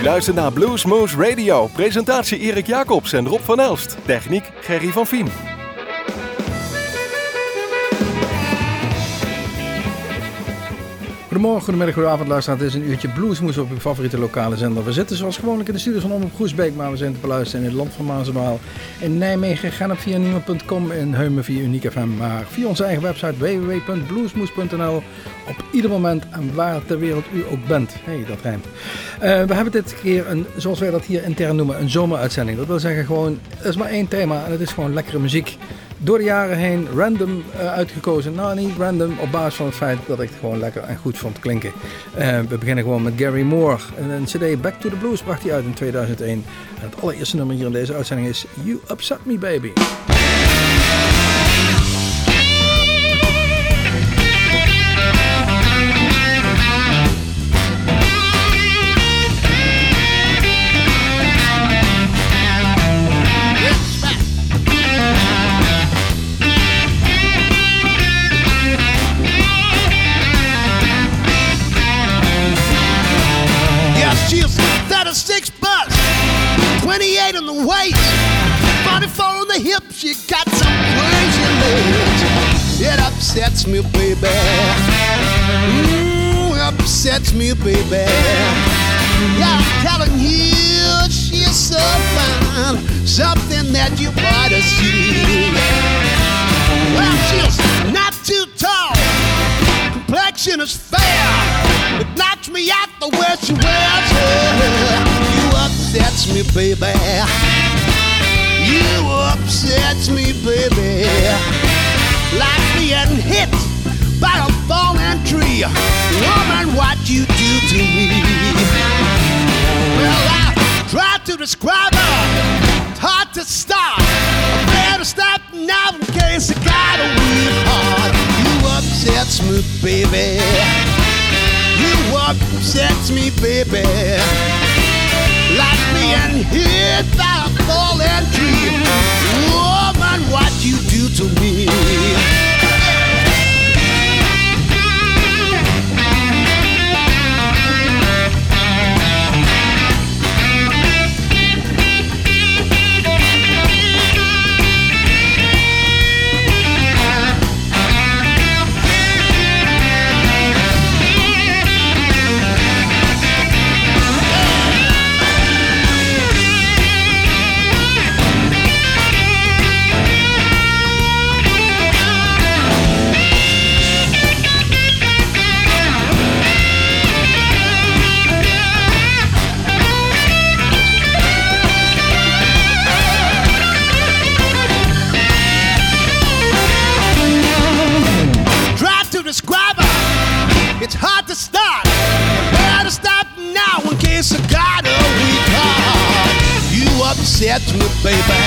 U luistert naar Bluesmoose Radio. Presentatie Erik Jacobs en Rob van Elst. Techniek Gerry van Veen. Goedemorgen, goedemiddag, goedenavond, luisteraar. Het is een uurtje Bluesmoose op uw favoriete lokale zender. We zitten zoals gewoonlijk in de studio van Omroep Groesbeek, maar we zijn te beluisteren in het land van Maas en Waal, in Nijmegen, Gennep via Nieuwen.com en Heumen via UniekFM. Maar via onze eigen website www.bluesmoose.nl op ieder moment en waar ter wereld u ook bent. Hey, dat rijmt. We hebben dit keer, zoals wij dat hier intern noemen, een zomeruitzending. Dat wil zeggen gewoon, er is maar één thema en het is gewoon lekkere muziek. Door de jaren heen random uitgekozen. Nou, niet random, op basis van het feit dat ik het gewoon lekker en goed vond klinken. We beginnen gewoon met Gary Moore. Een cd Back to the Blues bracht hij uit in 2001. En het allereerste nummer hier in deze uitzending is You Upset Me Baby. She's 36 bust, 28 on the waist, 44 on the hip, she got some crazy legs. It upsets me, baby. Upsets me, baby. Yeah, I'm telling you, she's so fine, something that you ought to see. Well, she's not too tall, complexion is fair. It knocks me out the way she wears her. You upsets me, baby. You upsets me, baby. Like being hit by a falling tree. Woman, what you do to me. Well, I try to describe her. It's hard to stop. I better stop now in case I got a weak heart. You upsets me, baby. You upsets me, baby. Like being hit by a falling tree. Woman, what you do to me. It's hard to start. Better stop now in case I got a weak heart. You upset me, baby.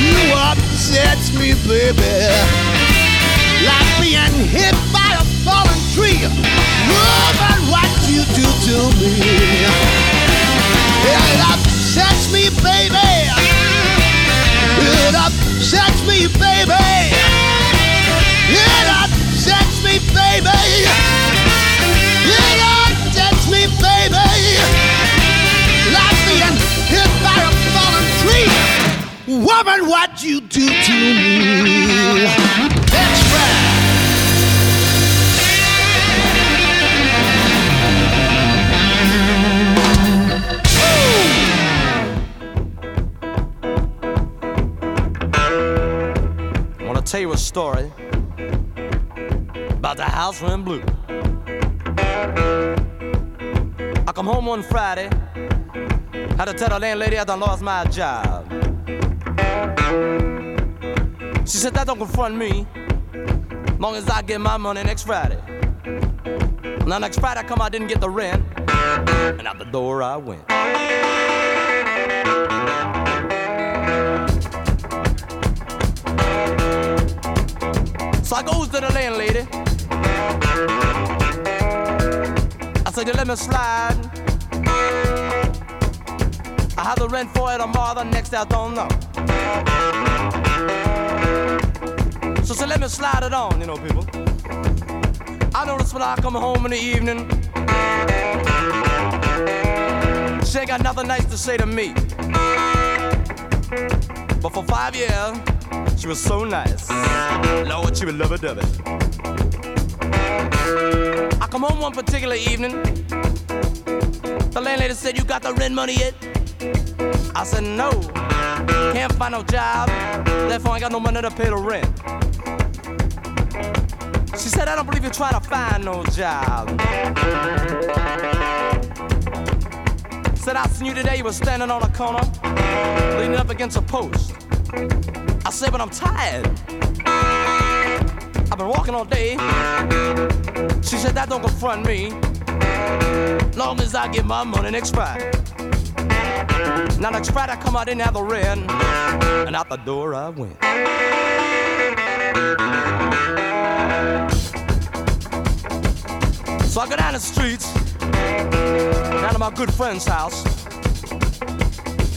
You upset me, baby. Like being hit by a fallen tree. Woman, what you do to me. It upsets me, baby. It upsets me, baby. It upsets me, baby. Woman, what you do to me. That's right. I want to tell you a story about the house when blue. I come home one Friday, had to tell the landlady I done lost my job. She said, that don't confront me, long as I get my money next Friday. Now next Friday I come, I didn't get the rent, and out the door I went. So I goes to the landlady. I said, you let me slide. I have the rent for it tomorrow, the next day I don't know. So say, let me slide it on, you know, people. I notice when I come home in the evening, She ain't got nothing nice to say to me. But for 5 years, she was so nice. Lord, she was lovey-dovey. I come home one particular evening. The landlady said, "You got the rent money yet?" I said, "No. Can't find no job. Therefore, I ain't got no money to pay the rent." She said, "I don't believe you try to find no job." Said, "I seen you today. You were standing on a corner, leaning up against a post." I said, "But I'm tired. I've been walking all day." She said, "That don't confront me. Long as I get my money next Friday." Now next Friday I come out and have the rent, and out the door I went. So I go down the streets, down to my good friend's house.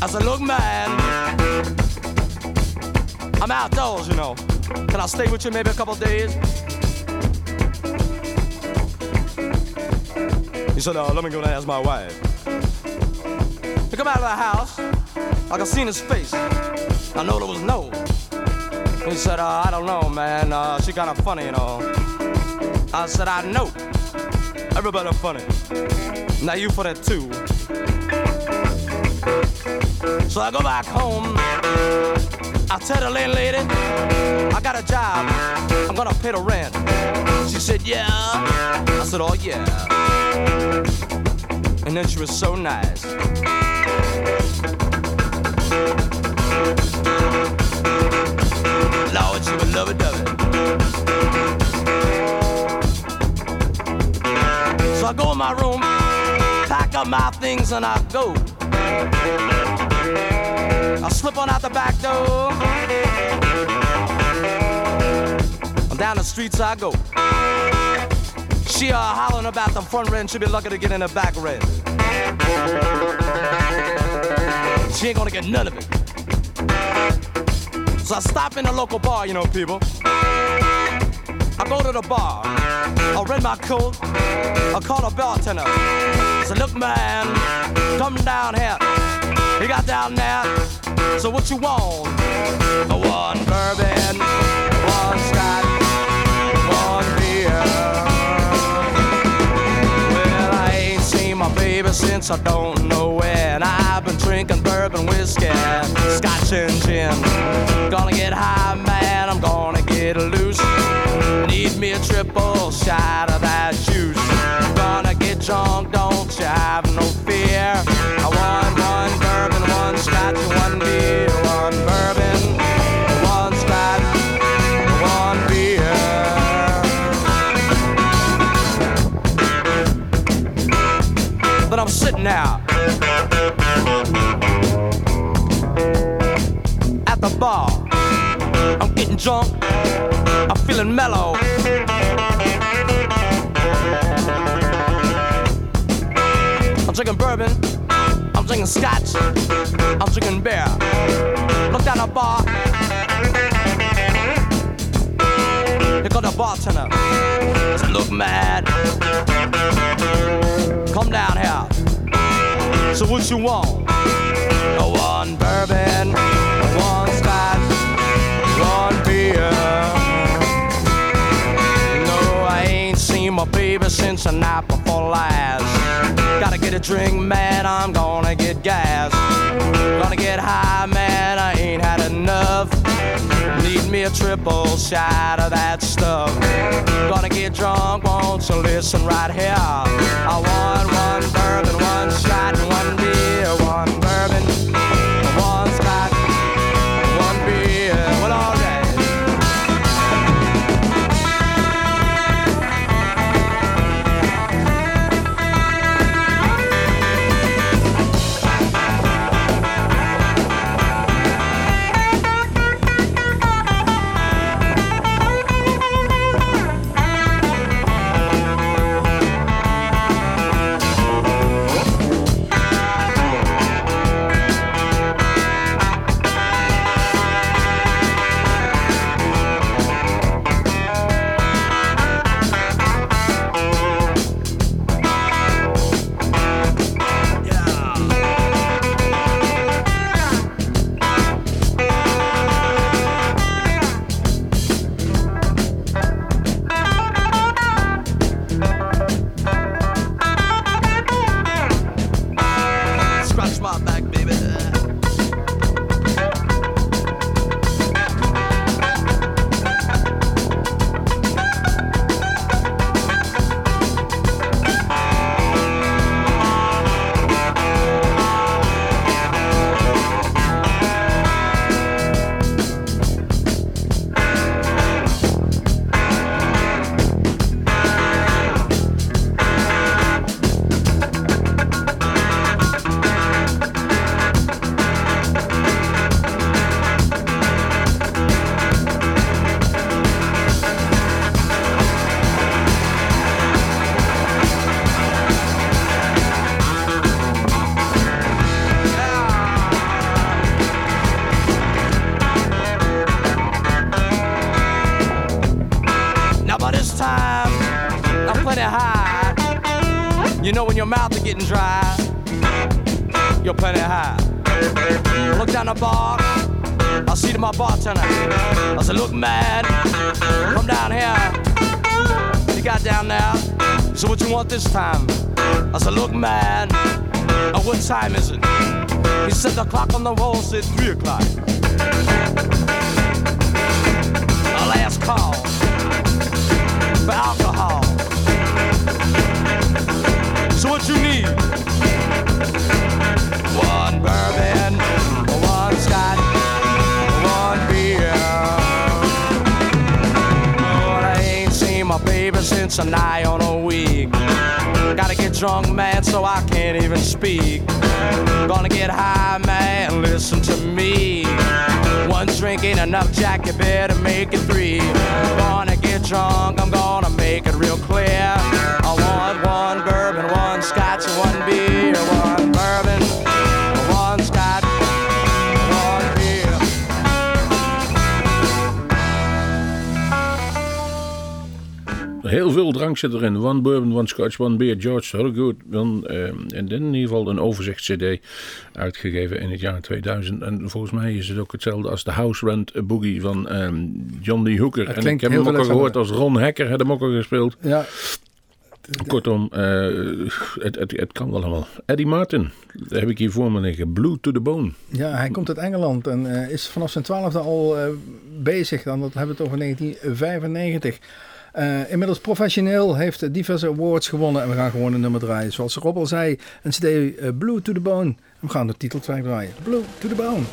I said, "Look, man, I'm outdoors, you know. Can I stay with you maybe a couple of days?" He said, "Let me go and ask my wife." He come out of the house, I could see in his face. I know there was no. He said, "I don't know, man. She kind of funny, you know." I said, "I know. Everybody funny. Now you funny too." So I go back home. I tell the landlady, "I got a job. I'm gonna pay the rent." She said, "Yeah." I said, "Oh yeah." And then she was so nice. Lord, she was lovey-dovey. So I go in my room, pack up my things, and I go. I slip on out the back door. And down the streets I go. She hollering about the front rent. She be lucky to get in the back rent. She ain't gonna get none of it. So I stop in the local bar, you know, people. I go to the bar, I rent my coat, I call a bartender. I said, "Look, man, come down here. He got down there, so what you want?" "One bourbon, one scotch, one beer. Well, I ain't seen my baby since I don't know when. I've been drinking bourbon, whiskey, scotch and gin. Gonna get high, man, I'm gonna get loose. Need me a triple shot of that juice. Gonna get drunk, don't you have no fear. I want one bourbon, one scotch, one beer. One bourbon, one scotch, one beer." But I'm sitting out at the bar. I'm getting drunk, I'm feeling mellow. I'm drinking bourbon, I'm drinking scotch, I'm drinking beer. Look down the bar. Here comes the bartender. I said, "Look, mad, come down here. So what you want?" "One bourbon, one scotch, one beer. My baby since the night before last. Gotta get a drink, man, I'm gonna get gas. Gonna get high, man, I ain't had enough. Need me a triple shot of that stuff. Gonna get drunk, won't you listen right here. I want one bourbon, one shot, one beer. One bourbon, one shot, one beer." Well, all right. You know when your mouth is getting dry, you're plenty high. I look down the bar, I see to my bartender, I said, look, man, come down here. You got down there, so what you want this time? I said, look, man, what time is it? He said the clock on the wall said 3 o'clock. A last call for alcohol. So what you need? One bourbon, one scotch, one beer. Lord, I ain't seen my baby since I'm nigh on a week. Gotta get drunk, man, so I can't even speak. Gonna get high, man, listen to me. One drink ain't enough, Jack, you better make it 3. Gonna get drunk, I'm gonna make it real clear. I want one bourbon, one scotch, one beer. One bourbon, one scotch, one beer. Heel veel drank zit erin. One bourbon, one scotch, one beer. George Thorogood. En in ieder geval een overzichts-cd uitgegeven in het jaar 2000. En volgens mij is het ook hetzelfde als de House Rent Boogie van John D. Hooker. En ik heb hem ook al gehoord als Ron Hekker. Heb hem ook al gespeeld. Ja. Kortom, het kan wel allemaal. Eddie Martin, daar heb ik hier voor me liggen. Blue to the Bone. Ja, hij komt uit Engeland en is vanaf zijn 12e al bezig. Dan dat hebben we het over 1995. Inmiddels professioneel, heeft diverse awards gewonnen en we gaan gewoon een nummer draaien. Zoals Rob al zei, een cd Blue to the Bone. We gaan de titeltrack draaien. Blue to the Bone.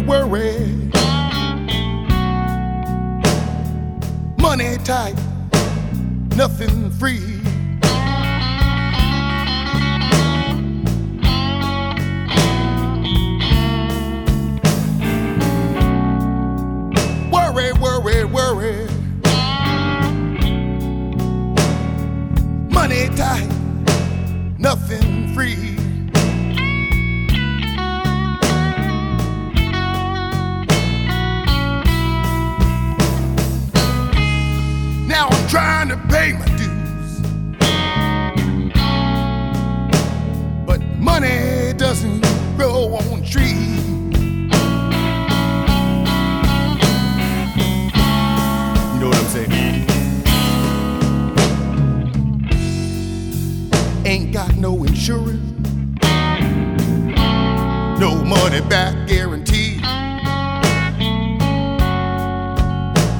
worried, money tight, nothing free. Worry, worry, worry, money tight, nothing free. Now I'm trying to pay my dues, but money doesn't grow on trees. You know what I'm saying? Ain't got no insurance, no money back guaranteed.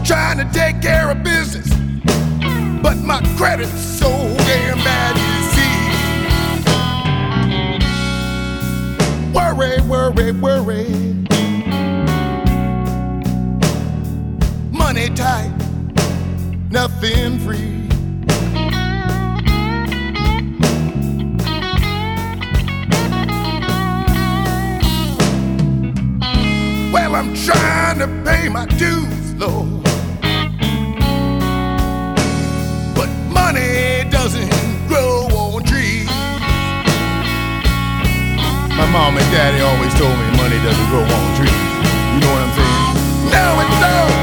Trying to take care of business, but my credit's so damn bad, you see. Worry, worry, worry, money tight, nothing free. Well, I'm trying to pay my dues, Lord, but money doesn't grow on trees. My mom and daddy always told me money doesn't grow on trees. You know what I'm saying? No, it don't.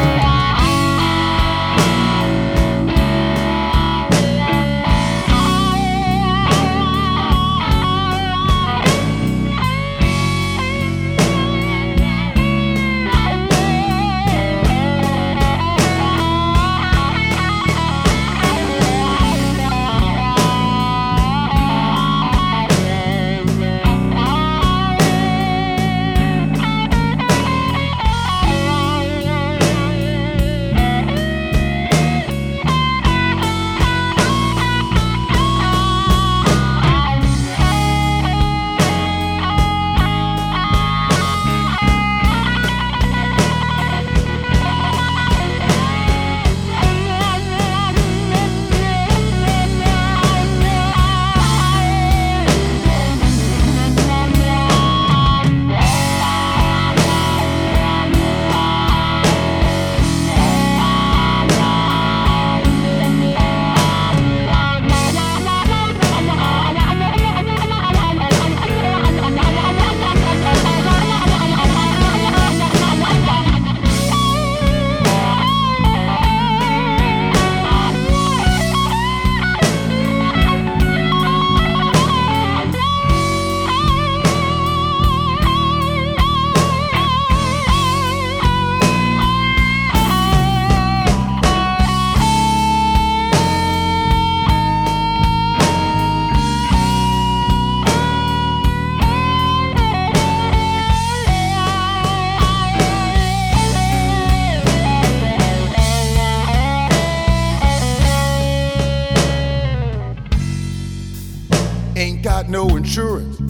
Insurance, no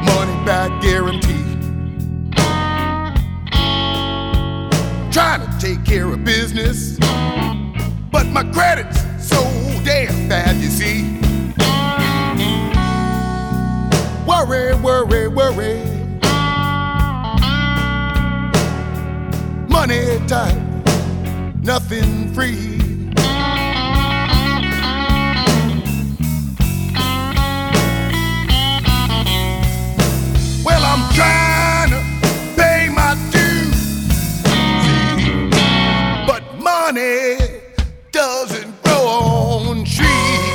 money back guaranteed. Trying to take care of business, but my credit's so damn bad, you see. Worry, worry, worry, money tight, nothing free. I'm trying to pay my dues, but money doesn't grow on trees.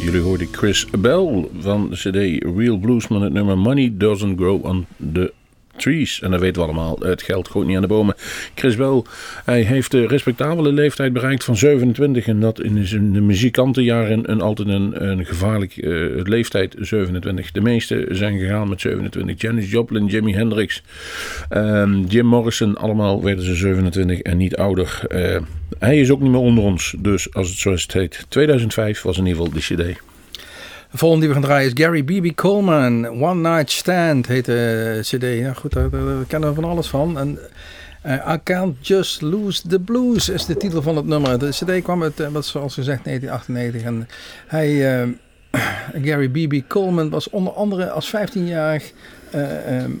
Jullie hoorden Chris Bell van de CD Real Bluesman, het nummer Money Doesn't Grow on the Trees. En dat weten we allemaal, het geld groeit niet aan de bomen. Chris Bell, hij heeft de respectabele leeftijd bereikt van 27. En dat is in de muzikantenjaren altijd een gevaarlijke leeftijd, 27. De meeste zijn gegaan met 27. Janis Joplin, Jimi Hendrix, Jim Morrison, allemaal werden ze 27 en niet ouder. Hij is ook niet meer onder ons, dus als het zo is het heet. 2005 was in ieder geval de cd. De volgende die we gaan draaien is Gary B.B. Coleman. One Night Stand heet de cd. Ja, goed, daar kennen we van alles van. En, I Can't Just Lose the Blues is de titel van het nummer. De cd kwam uit, zoals gezegd, 1998. En hij, Gary B.B. Coleman was onder andere als 15-jarig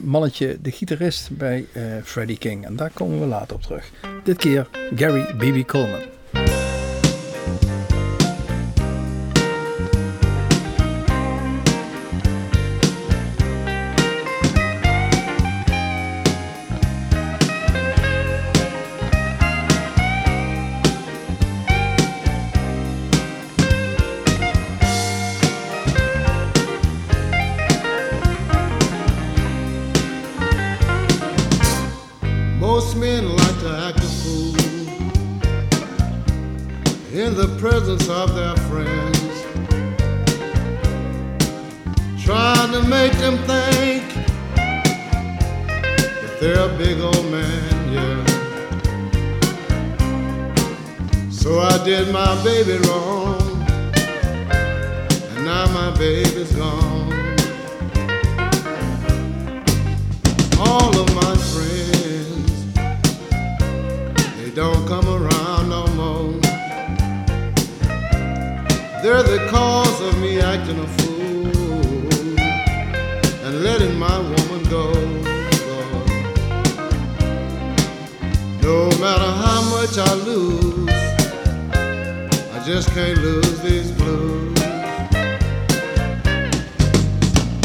mannetje de gitarist bij Freddie King. En daar komen we later op terug. Dit keer Gary B.B. Coleman. Presence of their friends, trying to make them think that they're a big old man, yeah. So I did my baby wrong, and now my baby's gone. All of my friends, they don't come around no more. They're the cause of me acting a fool and letting my woman go, go. No matter how much I lose, I just can't lose these blues.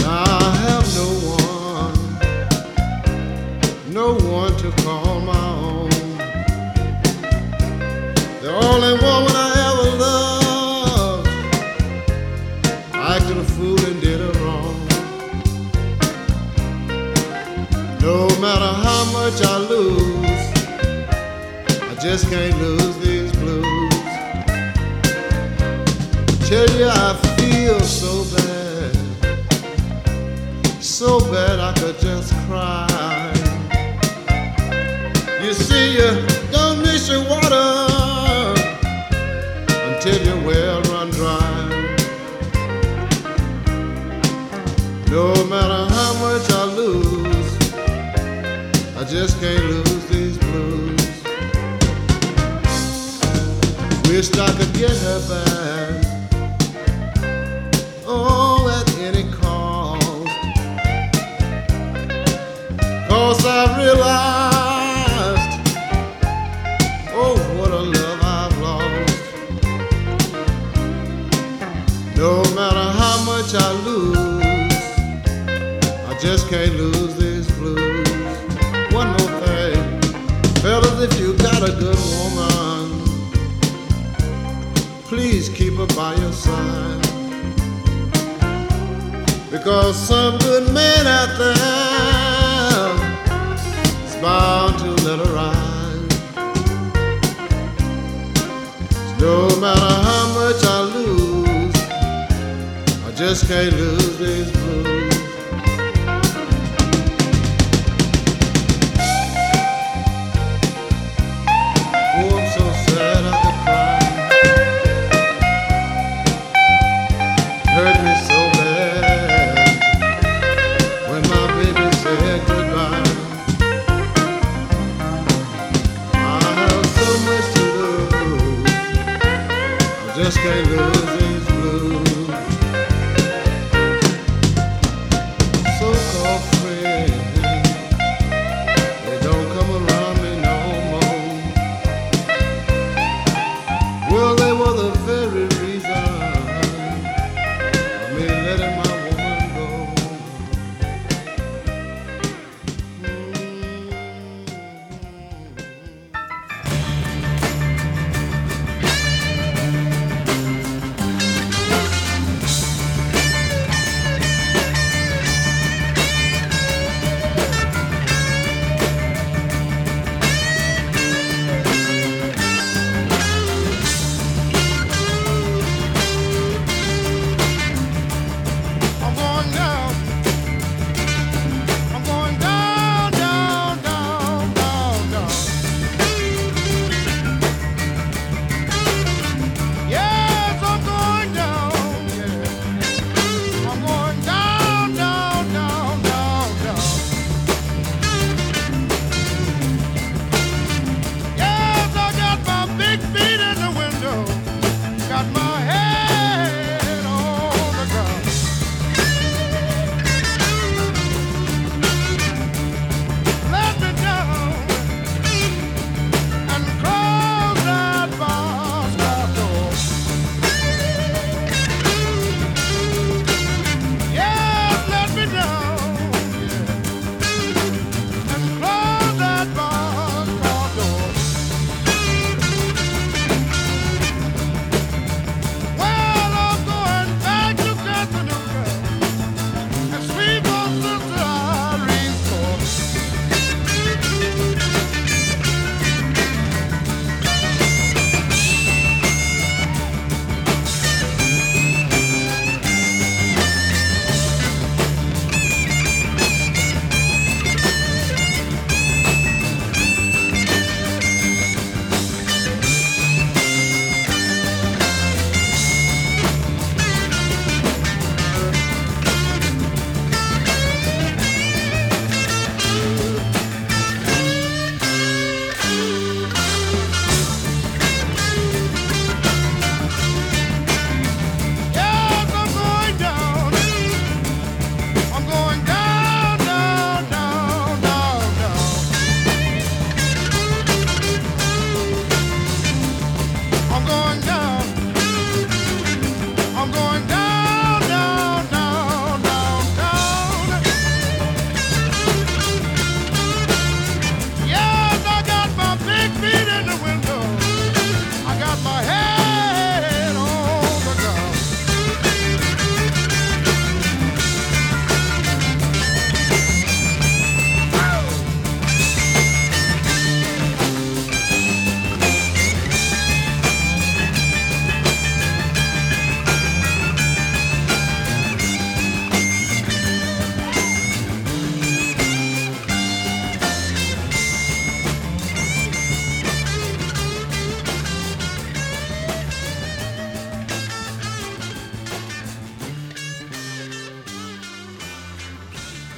Now I have no one to call my own. The only woman I ever loved, acted a fool and did her wrong. No matter how much I lose, I just can't lose these blues. Tell you I feel so bad I could just cry. You see, you don't miss your water until your well run dry. No matter how much I lose, I just can't lose these blues. Wished I could get her back, oh, at any cost. 'Cause I realized, oh, what a love I've lost. No matter how much I lose, just can't lose these blues. One more thing, fellas, if you got a good woman, please keep her by your side, because some good man out there is bound to let her ride. So no matter how much I lose, I just can't lose these blues. Just can't lose these blues.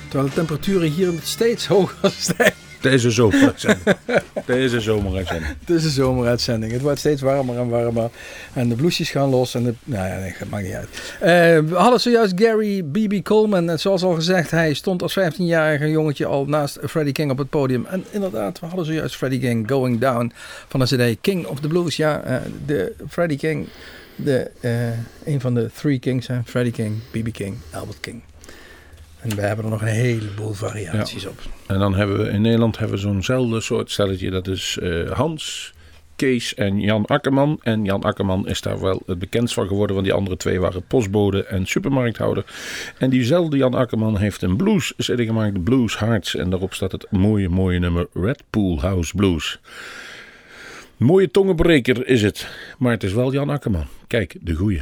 Terwijl de temperaturen hier steeds hoger zijn. Deze zomeruitzending. Deze zomeruitzending. Het is een zomeruitzending. Het wordt steeds warmer en warmer. En de bloesjes gaan los. En de... Nou ja, nee, dat maakt niet uit. We hadden zojuist Gary B.B. Coleman. En zoals al gezegd, hij stond als 15-jarige jongetje al naast Freddie King op het podium. En inderdaad, we hadden zojuist Freddie King Going Down van de CD King of the Blues. Ja, de Freddie King, een van de Three Kings. Hè? Freddie King, B.B. King, Albert King. En we hebben er nog een heleboel variaties op. En dan hebben we in Nederland zo'nzelfde soort stelletje. Dat is Hans, Kees en Jan Akkerman. En Jan Akkerman is daar wel het bekendst van geworden. Want die andere twee waren postbode en supermarkthouder. En diezelfde Jan Akkerman heeft een blues CD gemaakt. Blues Hearts. En daarop staat het mooie, mooie nummer Redpool House Blues. Mooie tongenbreker is het. Maar het is wel Jan Akkerman. Kijk, de goeie.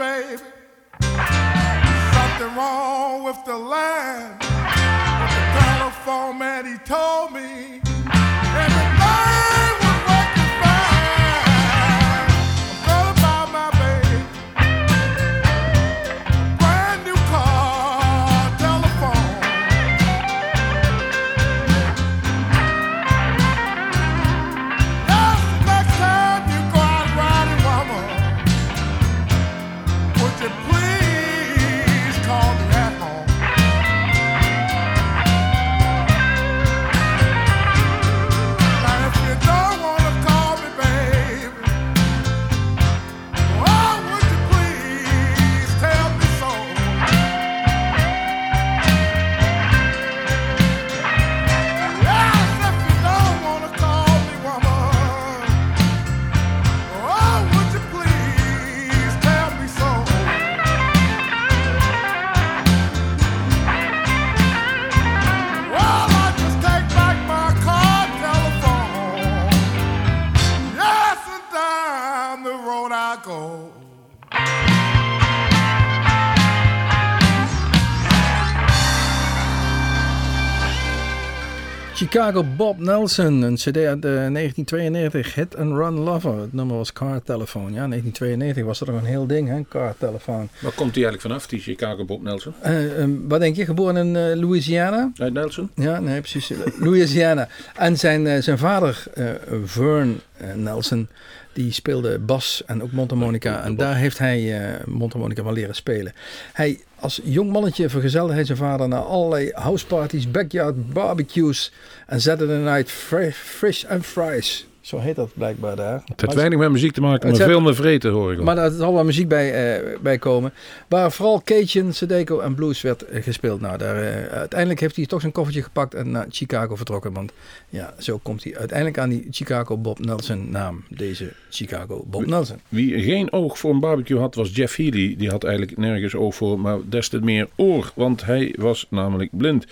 baby. Something wrong with the line. With the telephone man, he told me everything was working fine. I thought about my baby. Brand new car, telephone. Yes, next time you go out riding, mama, would you please call me at home? Don't wanna call me, baby. Oh, would you please tell me so? Yes, if you don't wanna call me, woman. Oh, would you please tell me so? Well, I just take back my car telephone. Yes, and down the road I go. Chicago Bob Nelson, een cd uit 1992, Hit and Run Lover. Het nummer was Car Telephone. Ja, 1992 was er nog een heel ding, hè, Car Telephone. Waar komt die eigenlijk vanaf, die Chicago Bob Nelson? Wat denk je, geboren in Louisiana? Uit Nelson? Ja, nee, precies. Louisiana. En zijn vader, Vern Nelson, die speelde bas en ook Monte Monica. En daar heeft hij Monte Monica wel leren spelen. Hij, als jong mannetje, vergezelde hij zijn vader naar allerlei houseparties, backyard barbecues en zette de night fish and fries. Zo heet dat blijkbaar daar. Het heeft weinig met muziek te maken, maar veel met vreten, hoor ik al. Maar daar zal wel muziek bij komen. Waar vooral Cajun, Sudeco en blues werd gespeeld. Nou, daar, uiteindelijk heeft hij toch zijn koffertje gepakt en naar Chicago vertrokken. Want ja, zo komt hij uiteindelijk aan die Chicago Bob Nelson naam. Deze Chicago Bob Nelson. Wie geen oog voor een barbecue had, was Jeff Healy. Die had eigenlijk nergens oog voor, maar des te meer oor. Want hij was namelijk blind.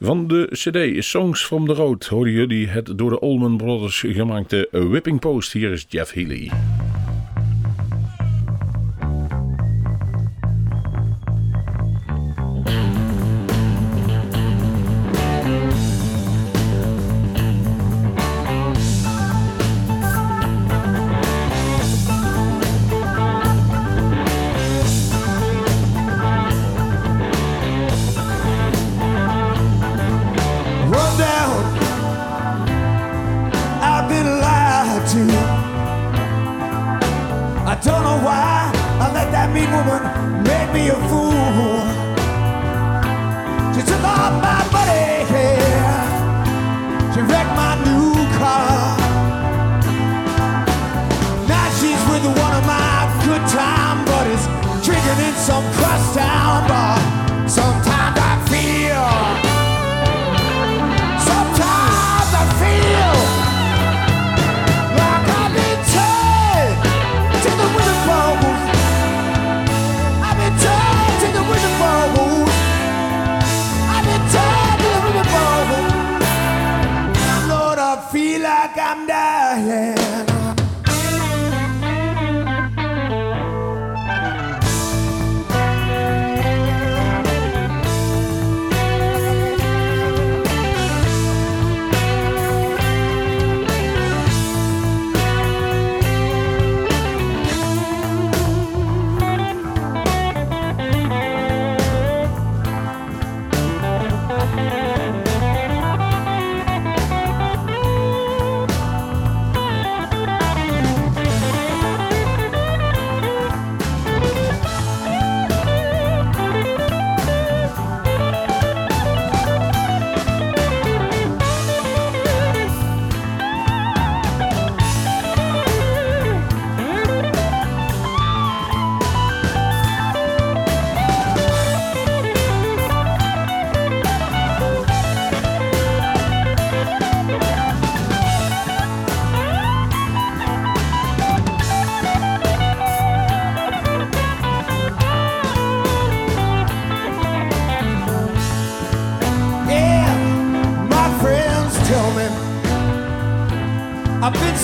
Van de cd Songs from the Road hoorden jullie het door de Allman Brothers gemaakt. De Whipping Post, hier is Jeff Healy.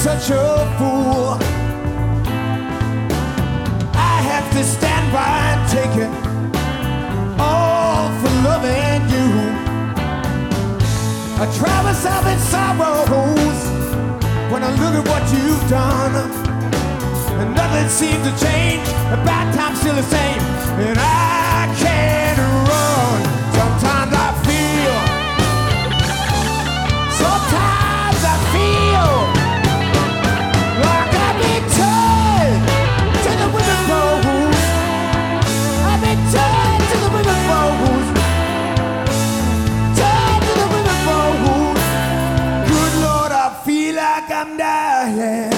Such a fool, I have to stand done, and nothing seems to change. The bad time's still the same, and I can't run. Sometimes I feel, like I've been turned to the women's bones. I've been turned to the women's bones. Turned to the women's bones. Good Lord, I feel like I'm dying.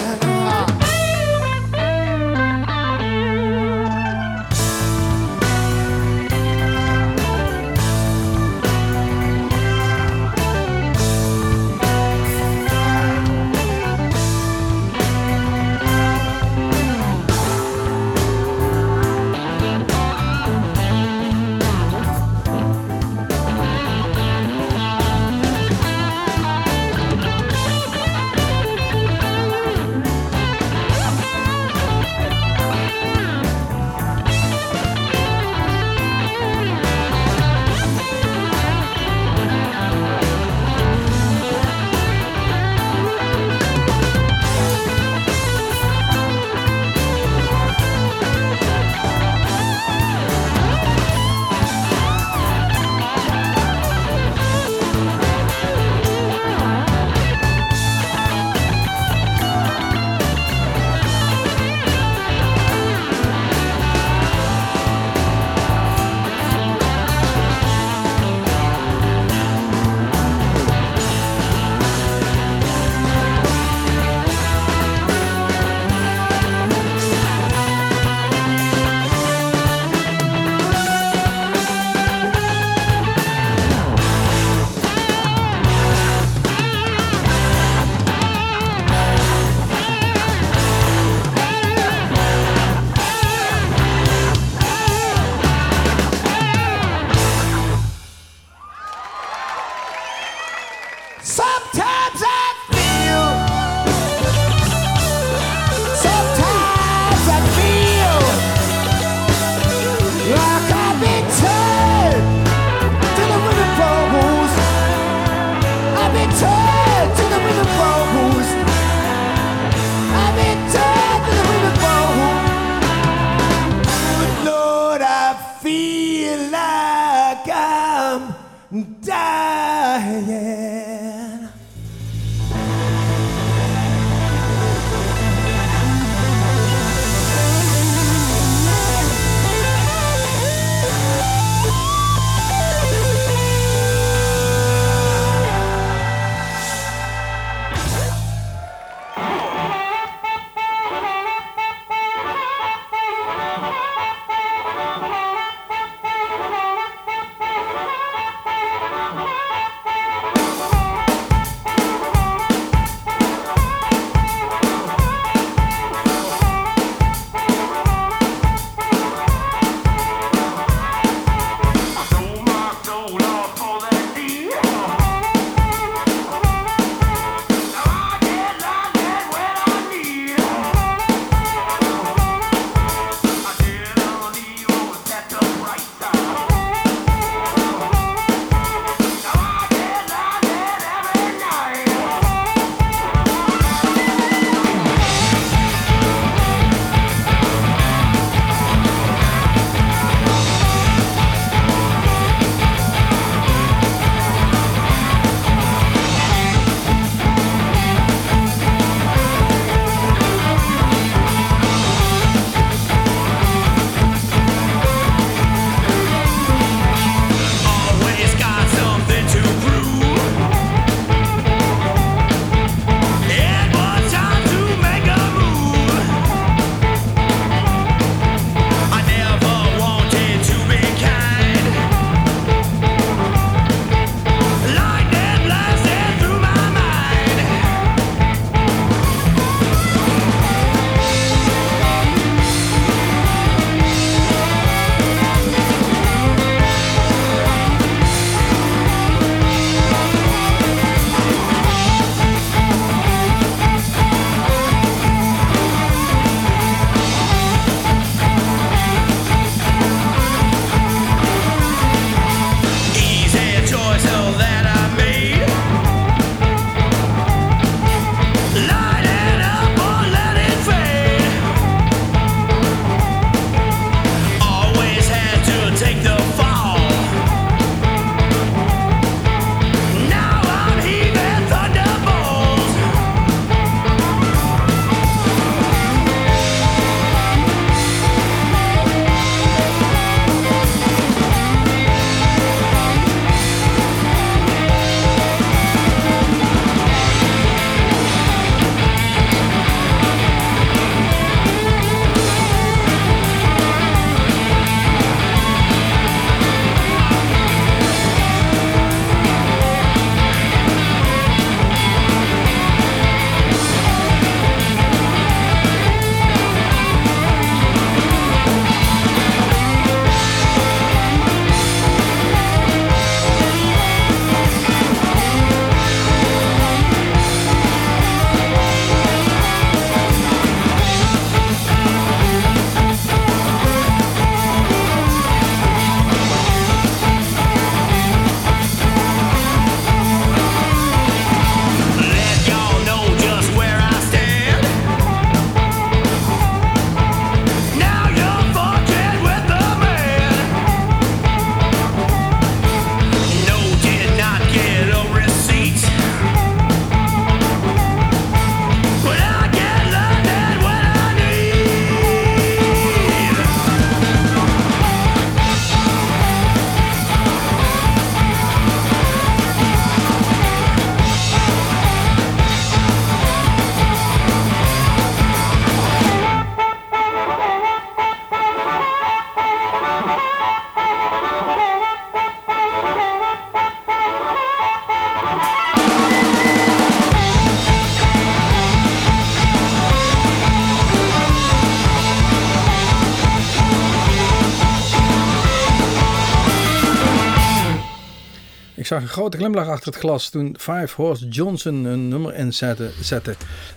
Ik zag een grote glimlach achter het glas toen Five Horse Johnson een nummer inzette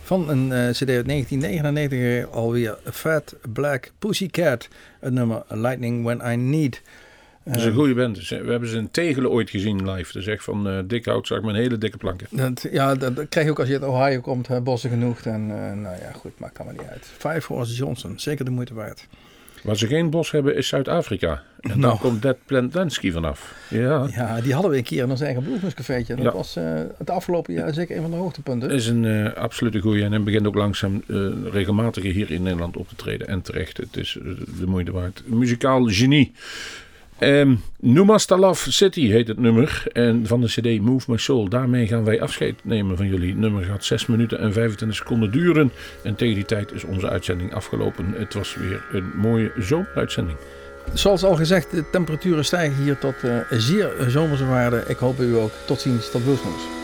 van een cd uit 1999 alweer, Fat Black Pussycat, het nummer Lightning When I Need. Dat is een goede band. Dus, we hebben ze in Tegelen ooit gezien live. Dus echt van dik hout, zag ik, met een hele dikke planken. Dat krijg je ook als je uit Ohio komt, bossen genoeg. En nou ja, goed, maakt allemaal niet uit. Five Horse Johnson, zeker de moeite waard. Waar ze geen bos hebben is Zuid-Afrika. En daar komt Dead Plansky vanaf. Ja. Ja, die hadden we een keer in ons eigen Bluesmoose-cafeetje. Dat was het afgelopen jaar zeker een van de hoogtepunten. Dat is een absolute goeie. En hij begint ook langzaam regelmatiger hier in Nederland op te treden. En terecht, het is de moeite waard. Muzikaal genie. Noemastalaf City heet het nummer en van de cd Move My Soul. Daarmee gaan wij afscheid nemen van jullie. Het nummer gaat 6 minuten en 25 seconden duren. En tegen die tijd is onze uitzending afgelopen. Het was weer een mooie zomeruitzending. Zoals al gezegd, de temperaturen stijgen hier tot zeer zomerse waarde. Ik hoop u ook. Tot ziens, tot Bluesmoose.